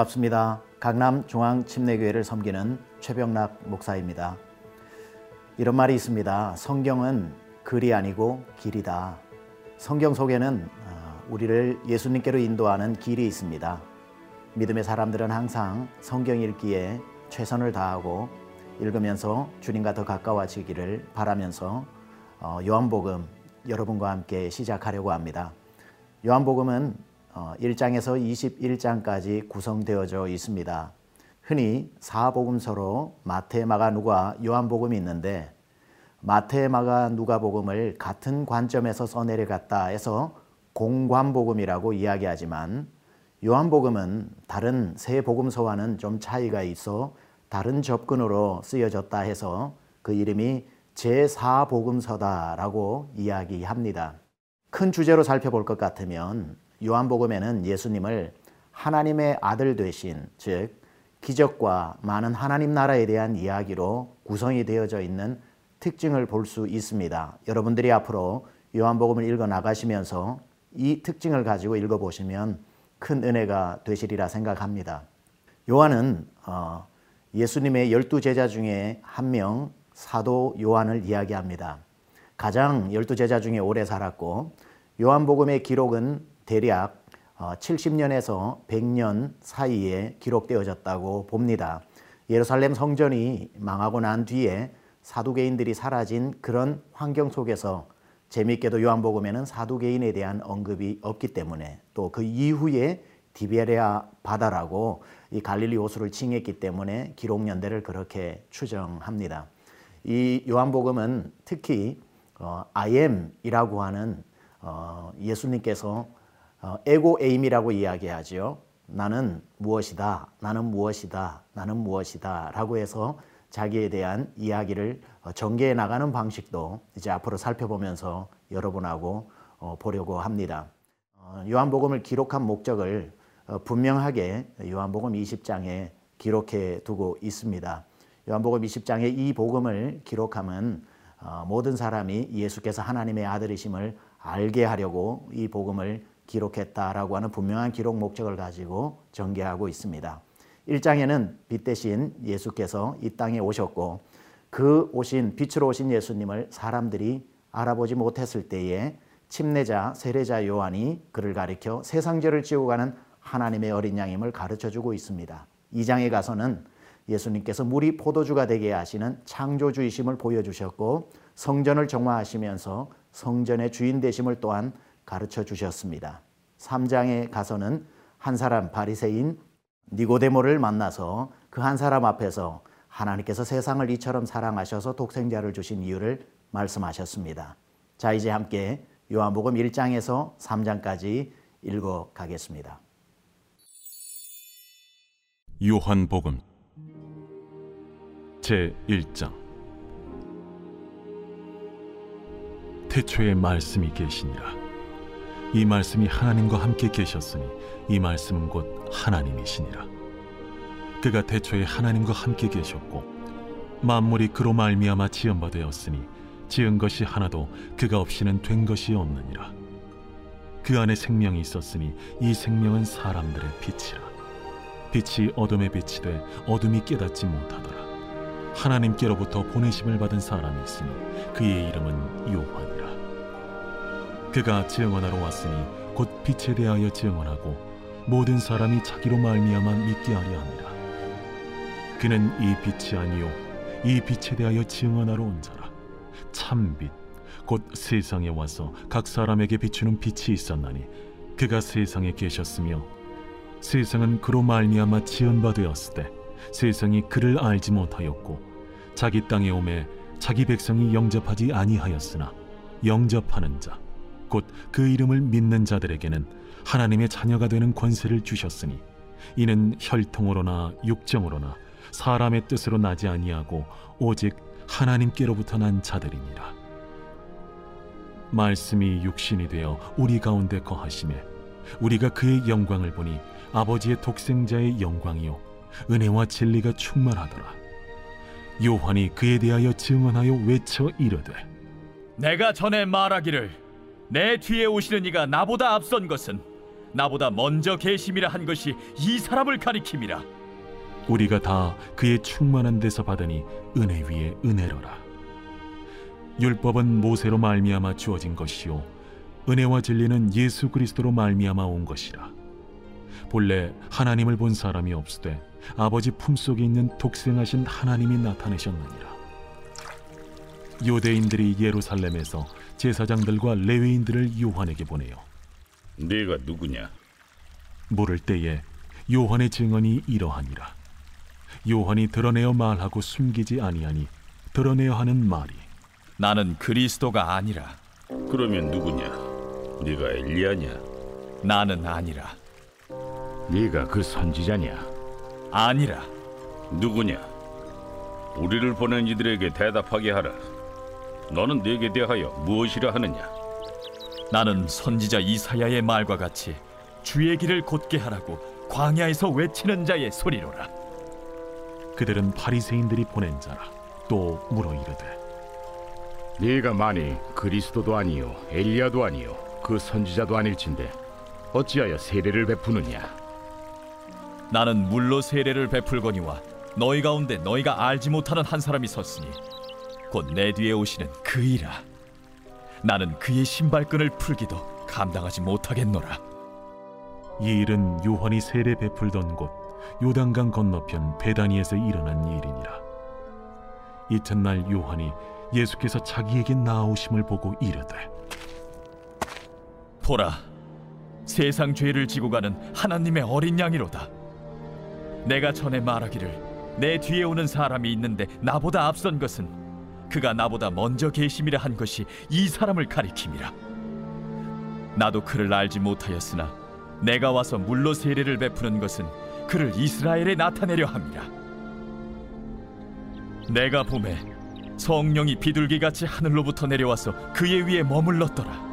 반갑습니다. 강남중앙침례교회를 섬기는 최병락 목사입니다. 이런 말이 있습니다. 성경은 글이 아니고 길이다. 성경 속에는 우리를 예수님께로 인도하는 길이 있습니다. 믿음의 사람들은 항상 성경 읽기에 최선을 다하고 읽으면서 주님과 더 가까워지기를 바라면서 요한복음 여러분과 함께 시작하려고 합니다. 요한복음은 1장에서 21장까지 구성되어져 있습니다. 흔히 사복음서로 마태, 마가, 누가, 요한복음이 있는데 마태, 마가, 누가복음을 같은 관점에서 써내려갔다 해서 공관복음이라고 이야기하지만 요한복음은 다른 세 복음서와는 좀 차이가 있어 다른 접근으로 쓰여졌다 해서 그 이름이 제4복음서다라고 이야기합니다. 큰 주제로 살펴볼 것 같으면 요한복음에는 예수님을 하나님의 아들 되신, 즉 기적과 많은 하나님 나라에 대한 이야기로 구성이 되어져 있는 특징을 볼 수 있습니다. 여러분들이 앞으로 요한복음을 읽어 나가시면서 이 특징을 가지고 읽어보시면 큰 은혜가 되시리라 생각합니다. 요한은 예수님의 12 제자 중에 한 명 사도 요한을 이야기합니다. 가장 12 제자 중에 오래 살았고 요한복음의 기록은 대략 70년에서 100년 사이에 기록되어졌다고 봅니다. 예루살렘 성전이 망하고 난 뒤에 사두개인들이 사라진 그런 환경 속에서 재미있게도 요한복음에는 사두개인에 대한 언급이 없기 때문에 또 그 이후에 디베레아 바다라고 이 갈릴리 호수를 칭했기 때문에 기록 연대를 그렇게 추정합니다. 이 요한복음은 특히 I am이라고 하는 예수님께서 에고 에임이라고 이야기하죠. 나는 무엇이다, 나는 무엇이다, 나는 무엇이다 라고 해서 자기에 대한 이야기를 전개해 나가는 방식도 이제 앞으로 살펴보면서 여러분하고 보려고 합니다. 요한복음을 기록한 목적을 분명하게 요한복음 20장에 기록해 두고 있습니다. 요한복음 20장에 이 복음을 기록함은 모든 사람이 예수께서 하나님의 아들이심을 알게 하려고 이 복음을 기록했다라고 하는 분명한 기록 목적을 가지고 전개하고 있습니다. 1장에는 빛 대신 예수께서 이 땅에 오셨고 그 오신 빛으로 오신 예수님을 사람들이 알아보지 못했을 때에 침례자 세례자 요한이 그를 가리켜 세상죄를 지고 가는 하나님의 어린 양임을 가르쳐주고 있습니다. 2장에 가서는 예수님께서 물이 포도주가 되게 하시는 창조주이심을 보여주셨고 성전을 정화하시면서 성전의 주인 되심을 또한 가르쳐 주셨습니다. 3장에 가서는 한 사람 바리새인 니고데모를 만나서 그 한 사람 앞에서 하나님께서 세상을 이처럼 사랑하셔서 독생자를 주신 이유를 말씀하셨습니다. 자, 이제 함께 요한복음 1장에서 3장까지 읽어가겠습니다. 요한복음 제1장. 태초에 말씀이 계시니라. 이 말씀이 하나님과 함께 계셨으니 이 말씀은 곧 하나님이시니라. 그가 태초에 하나님과 함께 계셨고 만물이 그로 말미암아 지음바 되었으니 지은 것이 하나도 그가 없이는 된 것이 없느니라. 그 안에 생명이 있었으니 이 생명은 사람들의 빛이라. 빛이 어둠에 비치되 어둠이 깨닫지 못하더라. 하나님께로부터 보내심을 받은 사람이 있으니 그의 이름은 요한이라. 그가 증언하러 왔으니 곧 빛에 대하여 증언하고 모든 사람이 자기로 말미암아 믿게 하려 함이라. 그는 이 빛이 아니요 이 빛에 대하여 증언하러 온 자라. 참빛 곧 세상에 와서 각 사람에게 비추는 빛이 있었나니 그가 세상에 계셨으며 세상은 그로 말미암아 지은 바 되었을 때 세상이 그를 알지 못하였고 자기 땅에 오매 자기 백성이 영접하지 아니하였으나 영접하는 자 곧 그 이름을 믿는 자들에게는 하나님의 자녀가 되는 권세를 주셨으니 이는 혈통으로나 육정으로나 사람의 뜻으로 나지 아니하고 오직 하나님께로부터 난 자들이니라. 말씀이 육신이 되어 우리 가운데 거하심에 우리가 그의 영광을 보니 아버지의 독생자의 영광이요 은혜와 진리가 충만하더라. 요한이 그에 대하여 증언하여 외쳐 이르되 내가 전에 말하기를 내 뒤에 오시는 이가 나보다 앞선 것은 나보다 먼저 계심이라 한 것이 이 사람을 가리킴이라. 우리가 다 그의 충만한 데서 받으니 은혜 위에 은혜로라. 율법은 모세로 말미암아 주어진 것이요 은혜와 진리는 예수 그리스도로 말미암아 온 것이라. 본래 하나님을 본 사람이 없으되 아버지 품속에 있는 독생하신 하나님이 나타내셨느니라. 유대인들이 예루살렘에서 제사장들과 레위인들을 요한에게 보내요. 네가 누구냐? 물을 때에 요한의 증언이 이러하니라. 요한이 드러내어 말하고 숨기지 아니하니 드러내어 하는 말이 나는 그리스도가 아니라. 그러면 누구냐? 네가 엘리야냐? 나는 아니라. 네가 그 선지자냐? 아니라. 누구냐? 우리를 보낸 이들에게 대답하게 하라. 너는 네게 대하여 무엇이라 하느냐? 나는 선지자 이사야의 말과 같이 주의 길을 곧게 하라고 광야에서 외치는 자의 소리로라. 그들은 바리새인들이 보낸 자라. 또 물어 이르되 네가 만일 그리스도도 아니요 엘리야도 아니요 그 선지자도 아닐진데 어찌하여 세례를 베푸느냐? 나는 물로 세례를 베풀거니와 너희 가운데 너희가 알지 못하는 한 사람이 섰으니 곧 내 뒤에 오시는 그이라. 나는 그의 신발끈을 풀기도 감당하지 못하겠노라. 이 일은 요한이 세례 베풀던 곳 요단강 건너편 베다니에서 일어난 일이니라. 이튿날 요한이 예수께서 자기에게 나아오심을 보고 이르되 보라, 세상 죄를 지고 가는 하나님의 어린 양이로다. 내가 전에 말하기를 내 뒤에 오는 사람이 있는데 나보다 앞선 것은 그가 나보다 먼저 계심이라 한 것이 이 사람을 가리킴이라. 나도 그를 알지 못하였으나 내가 와서 물로 세례를 베푸는 것은 그를 이스라엘에 나타내려 함이라. 내가 보매 성령이 비둘기같이 하늘로부터 내려와서 그의 위에 머물렀더라.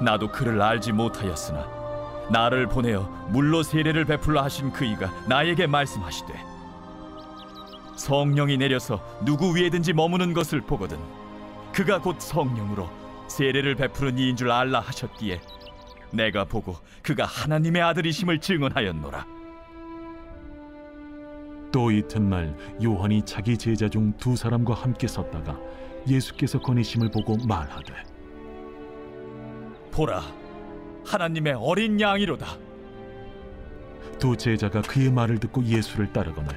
나도 그를 알지 못하였으나 나를 보내어 물로 세례를 베풀라 하신 그이가 나에게 말씀하시되 성령이 내려서 누구 위에든지 머무는 것을 보거든 그가 곧 성령으로 세례를 베푸는 이인 줄 알라 하셨기에 내가 보고 그가 하나님의 아들이심을 증언하였노라. 또 이튿날 요한이 자기 제자 중 두 사람과 함께 섰다가 예수께서 거니심을 보고 말하되 보라, 하나님의 어린 양이로다. 두 제자가 그의 말을 듣고 예수를 따르거늘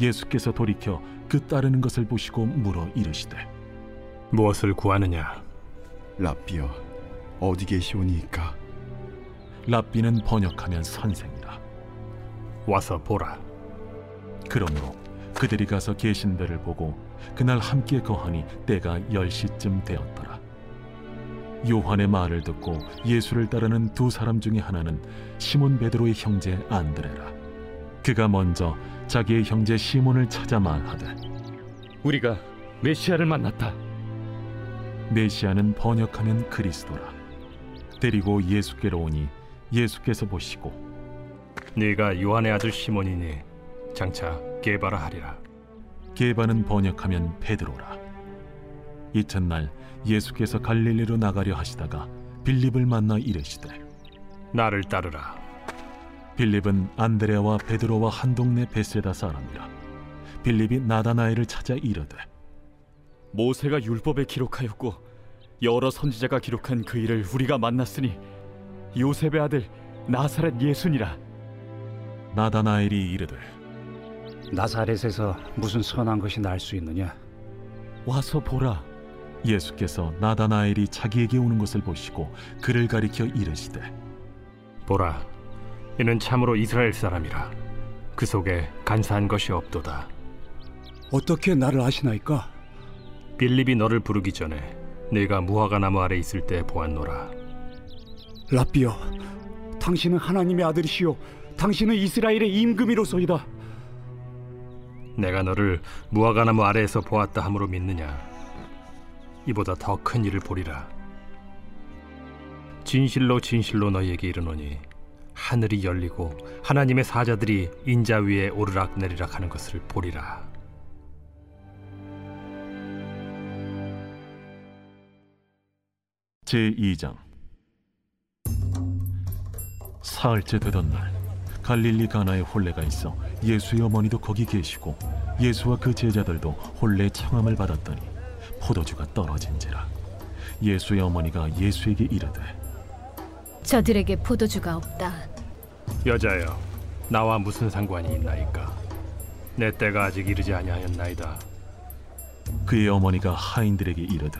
예수께서 돌이켜 그 따르는 것을 보시고 물어 이르시되 무엇을 구하느냐? 랍비여, 어디 계시오니이까? 랍비는 번역하면 선생이라. 와서 보라. 그러므로 그들이 가서 계신 데를 보고 그날 함께 거하니 때가 10시쯤 되었더라. 요한의 말을 듣고 예수를 따르는 두 사람 중에 하나는 시몬 베드로의 형제 안드레라. 그가 먼저 자기의 형제 시몬을 찾아 말하되 우리가 메시아를 만났다. 메시아는 번역하면 그리스도라. 데리고 예수께로 오니 예수께서 보시고 네가 요한의 아들 시몬이니 장차 게바라 하리라. 게바는 번역하면 베드로라. 이튿날 예수께서 갈릴리로 나가려 하시다가 빌립을 만나 이르시되 나를 따르라. 빌립은 안드레와 베드로와 한 동네 벳세다 사람이라. 빌립이 나다나엘을 찾아 이르되 모세가 율법에 기록하였고 여러 선지자가 기록한 그 일을 우리가 만났으니 요셉의 아들 나사렛 예수니라. 나다나엘이 이르되 나사렛에서 무슨 선한 것이 날 수 있느냐? 와서 보라. 예수께서 나다나엘이 자기에게 오는 것을 보시고 그를 가리켜 이르시되 보라, 이는 참으로 이스라엘 사람이라. 그 속에 간사한 것이 없도다. 어떻게 나를 아시나이까? 빌립이 너를 부르기 전에 네가 무화과 나무 아래 있을 때 보았노라. 랍비여, 당신은 하나님의 아들이시오 당신은 이스라엘의 임금이로소이다. 내가 너를 무화과 나무 아래에서 보았다 함으로 믿느냐? 이보다 더 큰 일을 보리라. 진실로 진실로 너희에게 이르노니 하늘이 열리고 하나님의 사자들이 인자 위에 오르락 내리락 하는 것을 보리라. 제2장 사흘째 되던 날 갈릴리 가나에 혼례가 있어 예수의 어머니도 거기 계시고 예수와 그 제자들도 혼례의 청함을 받았더니 포도주가 떨어진지라. 예수의 어머니가 예수에게 이르되 저들에게 포도주가 없다. 여자여, 나와 무슨 상관이 있나이까? 내 때가 아직 이르지 아니하였나이다. 그의 어머니가 하인들에게 이르되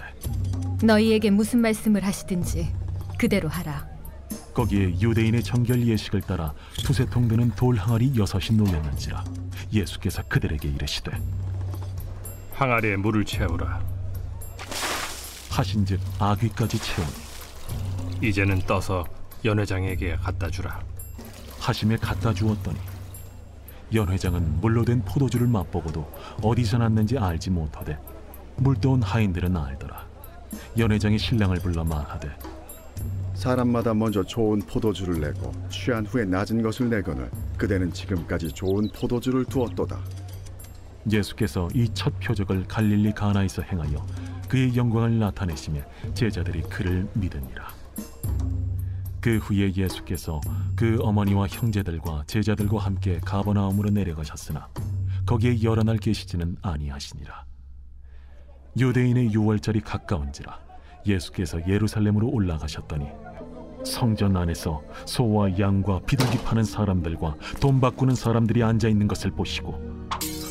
너희에게 무슨 말씀을 하시든지 그대로 하라. 거기에 유대인의 정결 예식을 따라 두세 통 되는 돌 항아리 6이 놓였는지라. 예수께서 그들에게 이르시되 항아리에 물을 채우라 하신즉 아귀까지 채우니 이제는 떠서 연회장에게 갖다 주라 하심에 갖다 주었더니 연회장은 물로 된 포도주를 맛보고도 어디서 났는지 알지 못하되 물떠온 하인들은 알더라. 연회장이 신랑을 불러 말하되 사람마다 먼저 좋은 포도주를 내고 취한 후에 낮은 것을 내거늘 그대는 지금까지 좋은 포도주를 두었도다. 예수께서 이 첫 표적을 갈릴리 가나에서 행하여 그의 영광을 나타내시며 제자들이 그를 믿으니라. 그 후에 예수께서 그 어머니와 형제들과 제자들과 함께 가버나움으로 내려가셨으나 거기에 여러 날 계시지는 아니하시니라. 유대인의 유월절이 가까운지라 예수께서 예루살렘으로 올라가셨더니 성전 안에서 소와 양과 비둘기 파는 사람들과 돈 바꾸는 사람들이 앉아 있는 것을 보시고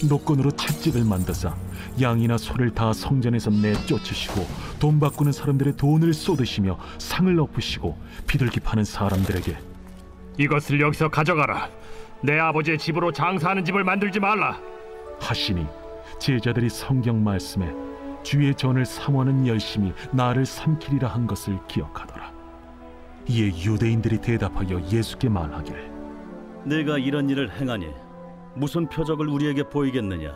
노끈으로 채찍을 만드사 양이나 소를 다 성전에서 내쫓으시고 돈 바꾸는 사람들의 돈을 쏟으시며 상을 엎으시고 비둘기 파는 사람들에게 이것을 여기서 가져가라. 내 아버지의 집으로 장사하는 집을 만들지 말라 하시니 제자들이 성경 말씀에 주의 전을 사모하는 열심히 나를 삼키리라 한 것을 기억하더라. 이에 유대인들이 대답하여 예수께 말하기를 내가 이런 일을 행하니 무슨 표적을 우리에게 보이겠느냐?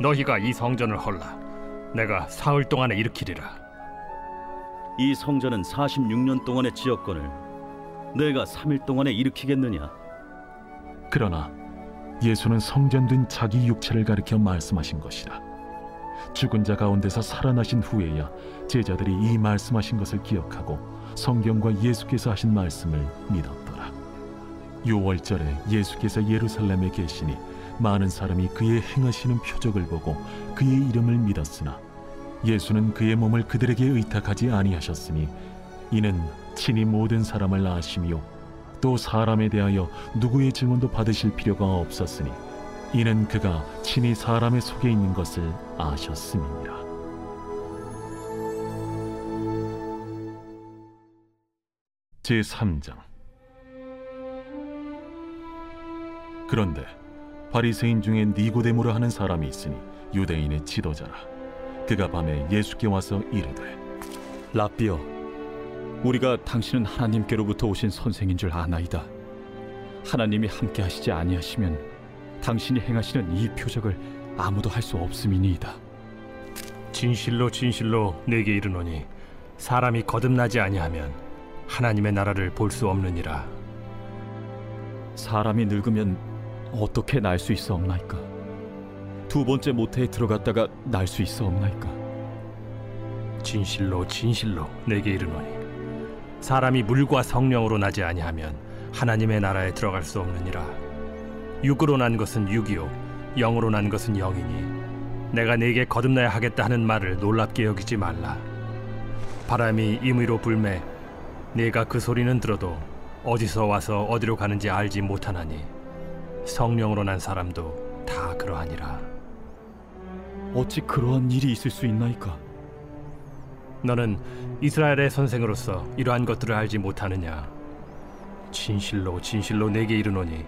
너희가 이 성전을 헐라 내가 사흘 동안에 일으키리라. 이 성전은 46년 동안의 지역권을 내가 3일 동안에 일으키겠느냐? 그러나 예수는 성전된 자기 육체를 가리켜 말씀하신 것이라. 죽은 자 가운데서 살아나신 후에야 제자들이 이 말씀하신 것을 기억하고 성경과 예수께서 하신 말씀을 믿었더라. 유월절에 예수께서 예루살렘에 계시니 많은 사람이 그의 행하시는 표적을 보고 그의 이름을 믿었으나 예수는 그의 몸을 그들에게 의탁하지 아니하셨으니 이는 친히 모든 사람을 아심이요 또 사람에 대하여 누구의 증언도 받으실 필요가 없었으니 이는 그가 친히 사람의 속에 있는 것을 아셨음이니라. 제3장. 그런데 바리새인 중에 니고데모라 하는 사람이 있으니 유대인의 지도자라. 그가 밤에 예수께 와서 이르되 랍비여, 우리가 당신은 하나님께로부터 오신 선생인 줄 아나이다. 하나님이 함께 하시지 아니하시면 당신이 행하시는 이 표적을 아무도 할 수 없음이니이다. 진실로 진실로 내게 이르노니 사람이 거듭나지 아니하면 하나님의 나라를 볼 수 없느니라. 사람이 늙으면 어떻게 날 수 있어 없나이까? 두 번째 모태에 들어갔다가 날 수 있어 없나이까? 진실로 진실로 내게 이르노니 사람이 물과 성령으로 나지 아니하면 하나님의 나라에 들어갈 수 없느니라. 육으로 난 것은 육이요 영으로 난 것은 영이니 내가 네게 거듭나야 하겠다 하는 말을 놀랍게 여기지 말라. 바람이 임의로 불매 네가 그 소리는 들어도 어디서 와서 어디로 가는지 알지 못하나니 성령으로 난 사람도 다 그러하니라. 어찌 그러한 일이 있을 수 있나이까? 너는 이스라엘의 선생으로서 이러한 것들을 알지 못하느냐? 진실로 진실로 네게 이르노니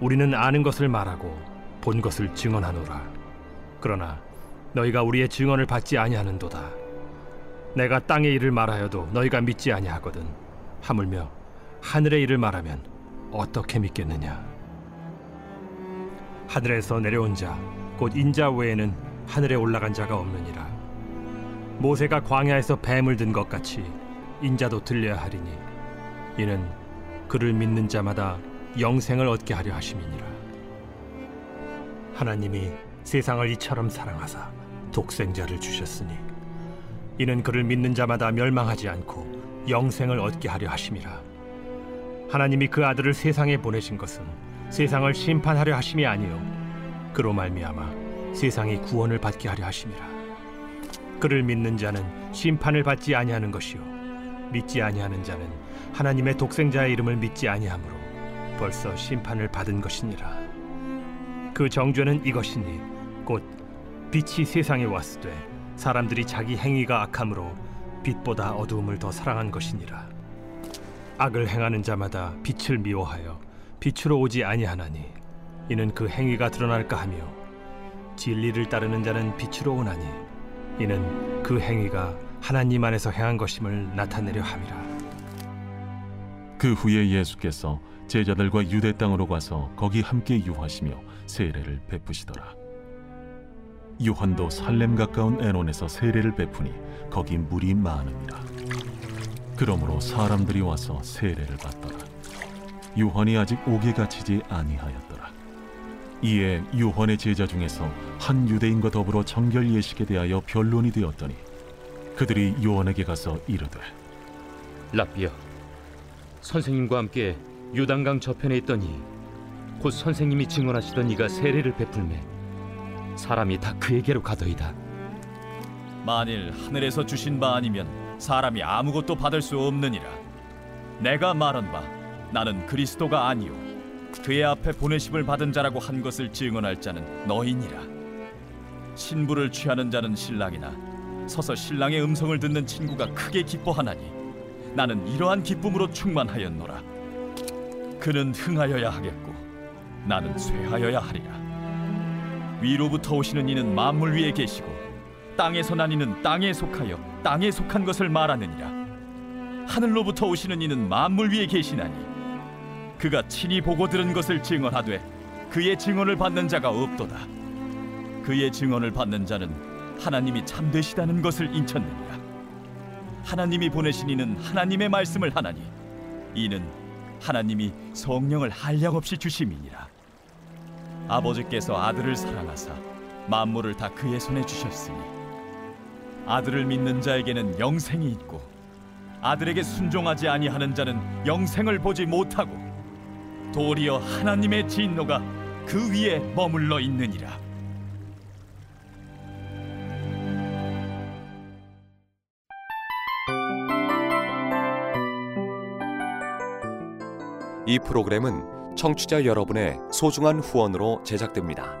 우리는 아는 것을 말하고 본 것을 증언하노라. 그러나 너희가 우리의 증언을 받지 아니하는도다. 내가 땅의 일을 말하여도 너희가 믿지 아니하거든 하물며 하늘의 일을 말하면 어떻게 믿겠느냐? 하늘에서 내려온 자 곧 인자 외에는 하늘에 올라간 자가 없느니라. 모세가 광야에서 뱀을 든 것 같이 인자도 들려야 하리니 이는 그를 믿는 자마다 영생을 얻게 하려 하심이니라. 하나님이 세상을 이처럼 사랑하사 독생자를 주셨으니 이는 그를 믿는 자마다 멸망하지 않고 영생을 얻게 하려 하심이라. 하나님이 그 아들을 세상에 보내신 것은 세상을 심판하려 하심이 아니요 그로 말미암아 세상이 구원을 받게 하려 하심이라. 그를 믿는 자는 심판을 받지 아니하는 것이요 믿지 아니하는 자는 하나님의 독생자의 이름을 믿지 아니함으로 벌써 심판을 받은 것이니라. 그 정죄는 이것이니 곧 빛이 세상에 왔으되 사람들이 자기 행위가 악함으로 빛보다 어두움을 더 사랑한 것이니라. 악을 행하는 자마다 빛을 미워하여 빛으로 오지 아니하나니 이는 그 행위가 드러날까 하며 진리를 따르는 자는 빛으로 오나니 이는 그 행위가 하나님 안에서 행한 것임을 나타내려 함이라. 그 후에 예수께서 제자들과 유대 땅으로 가서 거기 함께 유하시며 세례를 베푸시더라. 요한도 살렘 가까운 에논에서 세례를 베푸니 거기 물이 많으니라. 그러므로 사람들이 와서 세례를 받더라. 요한이 아직 옥에 갇히지 아니하였더라. 이에 요한의 제자 중에서 한 유대인과 더불어 정결 예식에 대하여 변론이 되었더니 그들이 요한에게 가서 이르되, 라삐여, 선생님과 함께 요단강 저편에 있더니 곧 선생님이 증언하시던 이가 세례를 베풀매 사람이 다 그에게로 가더이다. 만일 하늘에서 주신 바 아니면 사람이 아무것도 받을 수 없느니라. 내가 말한 바 나는 그리스도가 아니요 그의 앞에 보내심을 받은 자라고 한 것을 증언할 자는 너희니라. 신부를 취하는 자는 신랑이나 서서 신랑의 음성을 듣는 친구가 크게 기뻐하나니 나는 이러한 기쁨으로 충만하였노라. 그는 흥하여야 하겠고 나는 쇠하여야 하리라. 위로부터 오시는 이는 만물 위에 계시고 땅에서 난 이는 땅에 속하여 땅에 속한 것을 말하느니라. 하늘로부터 오시는 이는 만물 위에 계시나니 그가 친히 보고 들은 것을 증언하되 그의 증언을 받는 자가 없도다. 그의 증언을 받는 자는 하나님이 참되시다는 것을 인쳤느니라. 하나님이 보내신 이는 하나님의 말씀을 하나니 이는 하나님이 성령을 한량 없이 주심이니라. 아버지께서 아들을 사랑하사 만물을 다 그의 손에 주셨으니 아들을 믿는 자에게는 영생이 있고 아들에게 순종하지 아니하는 자는 영생을 보지 못하고 도리어 하나님의 진노가 그 위에 머물러 있느니라. 이 프로그램은 청취자 여러분의 소중한 후원으로 제작됩니다.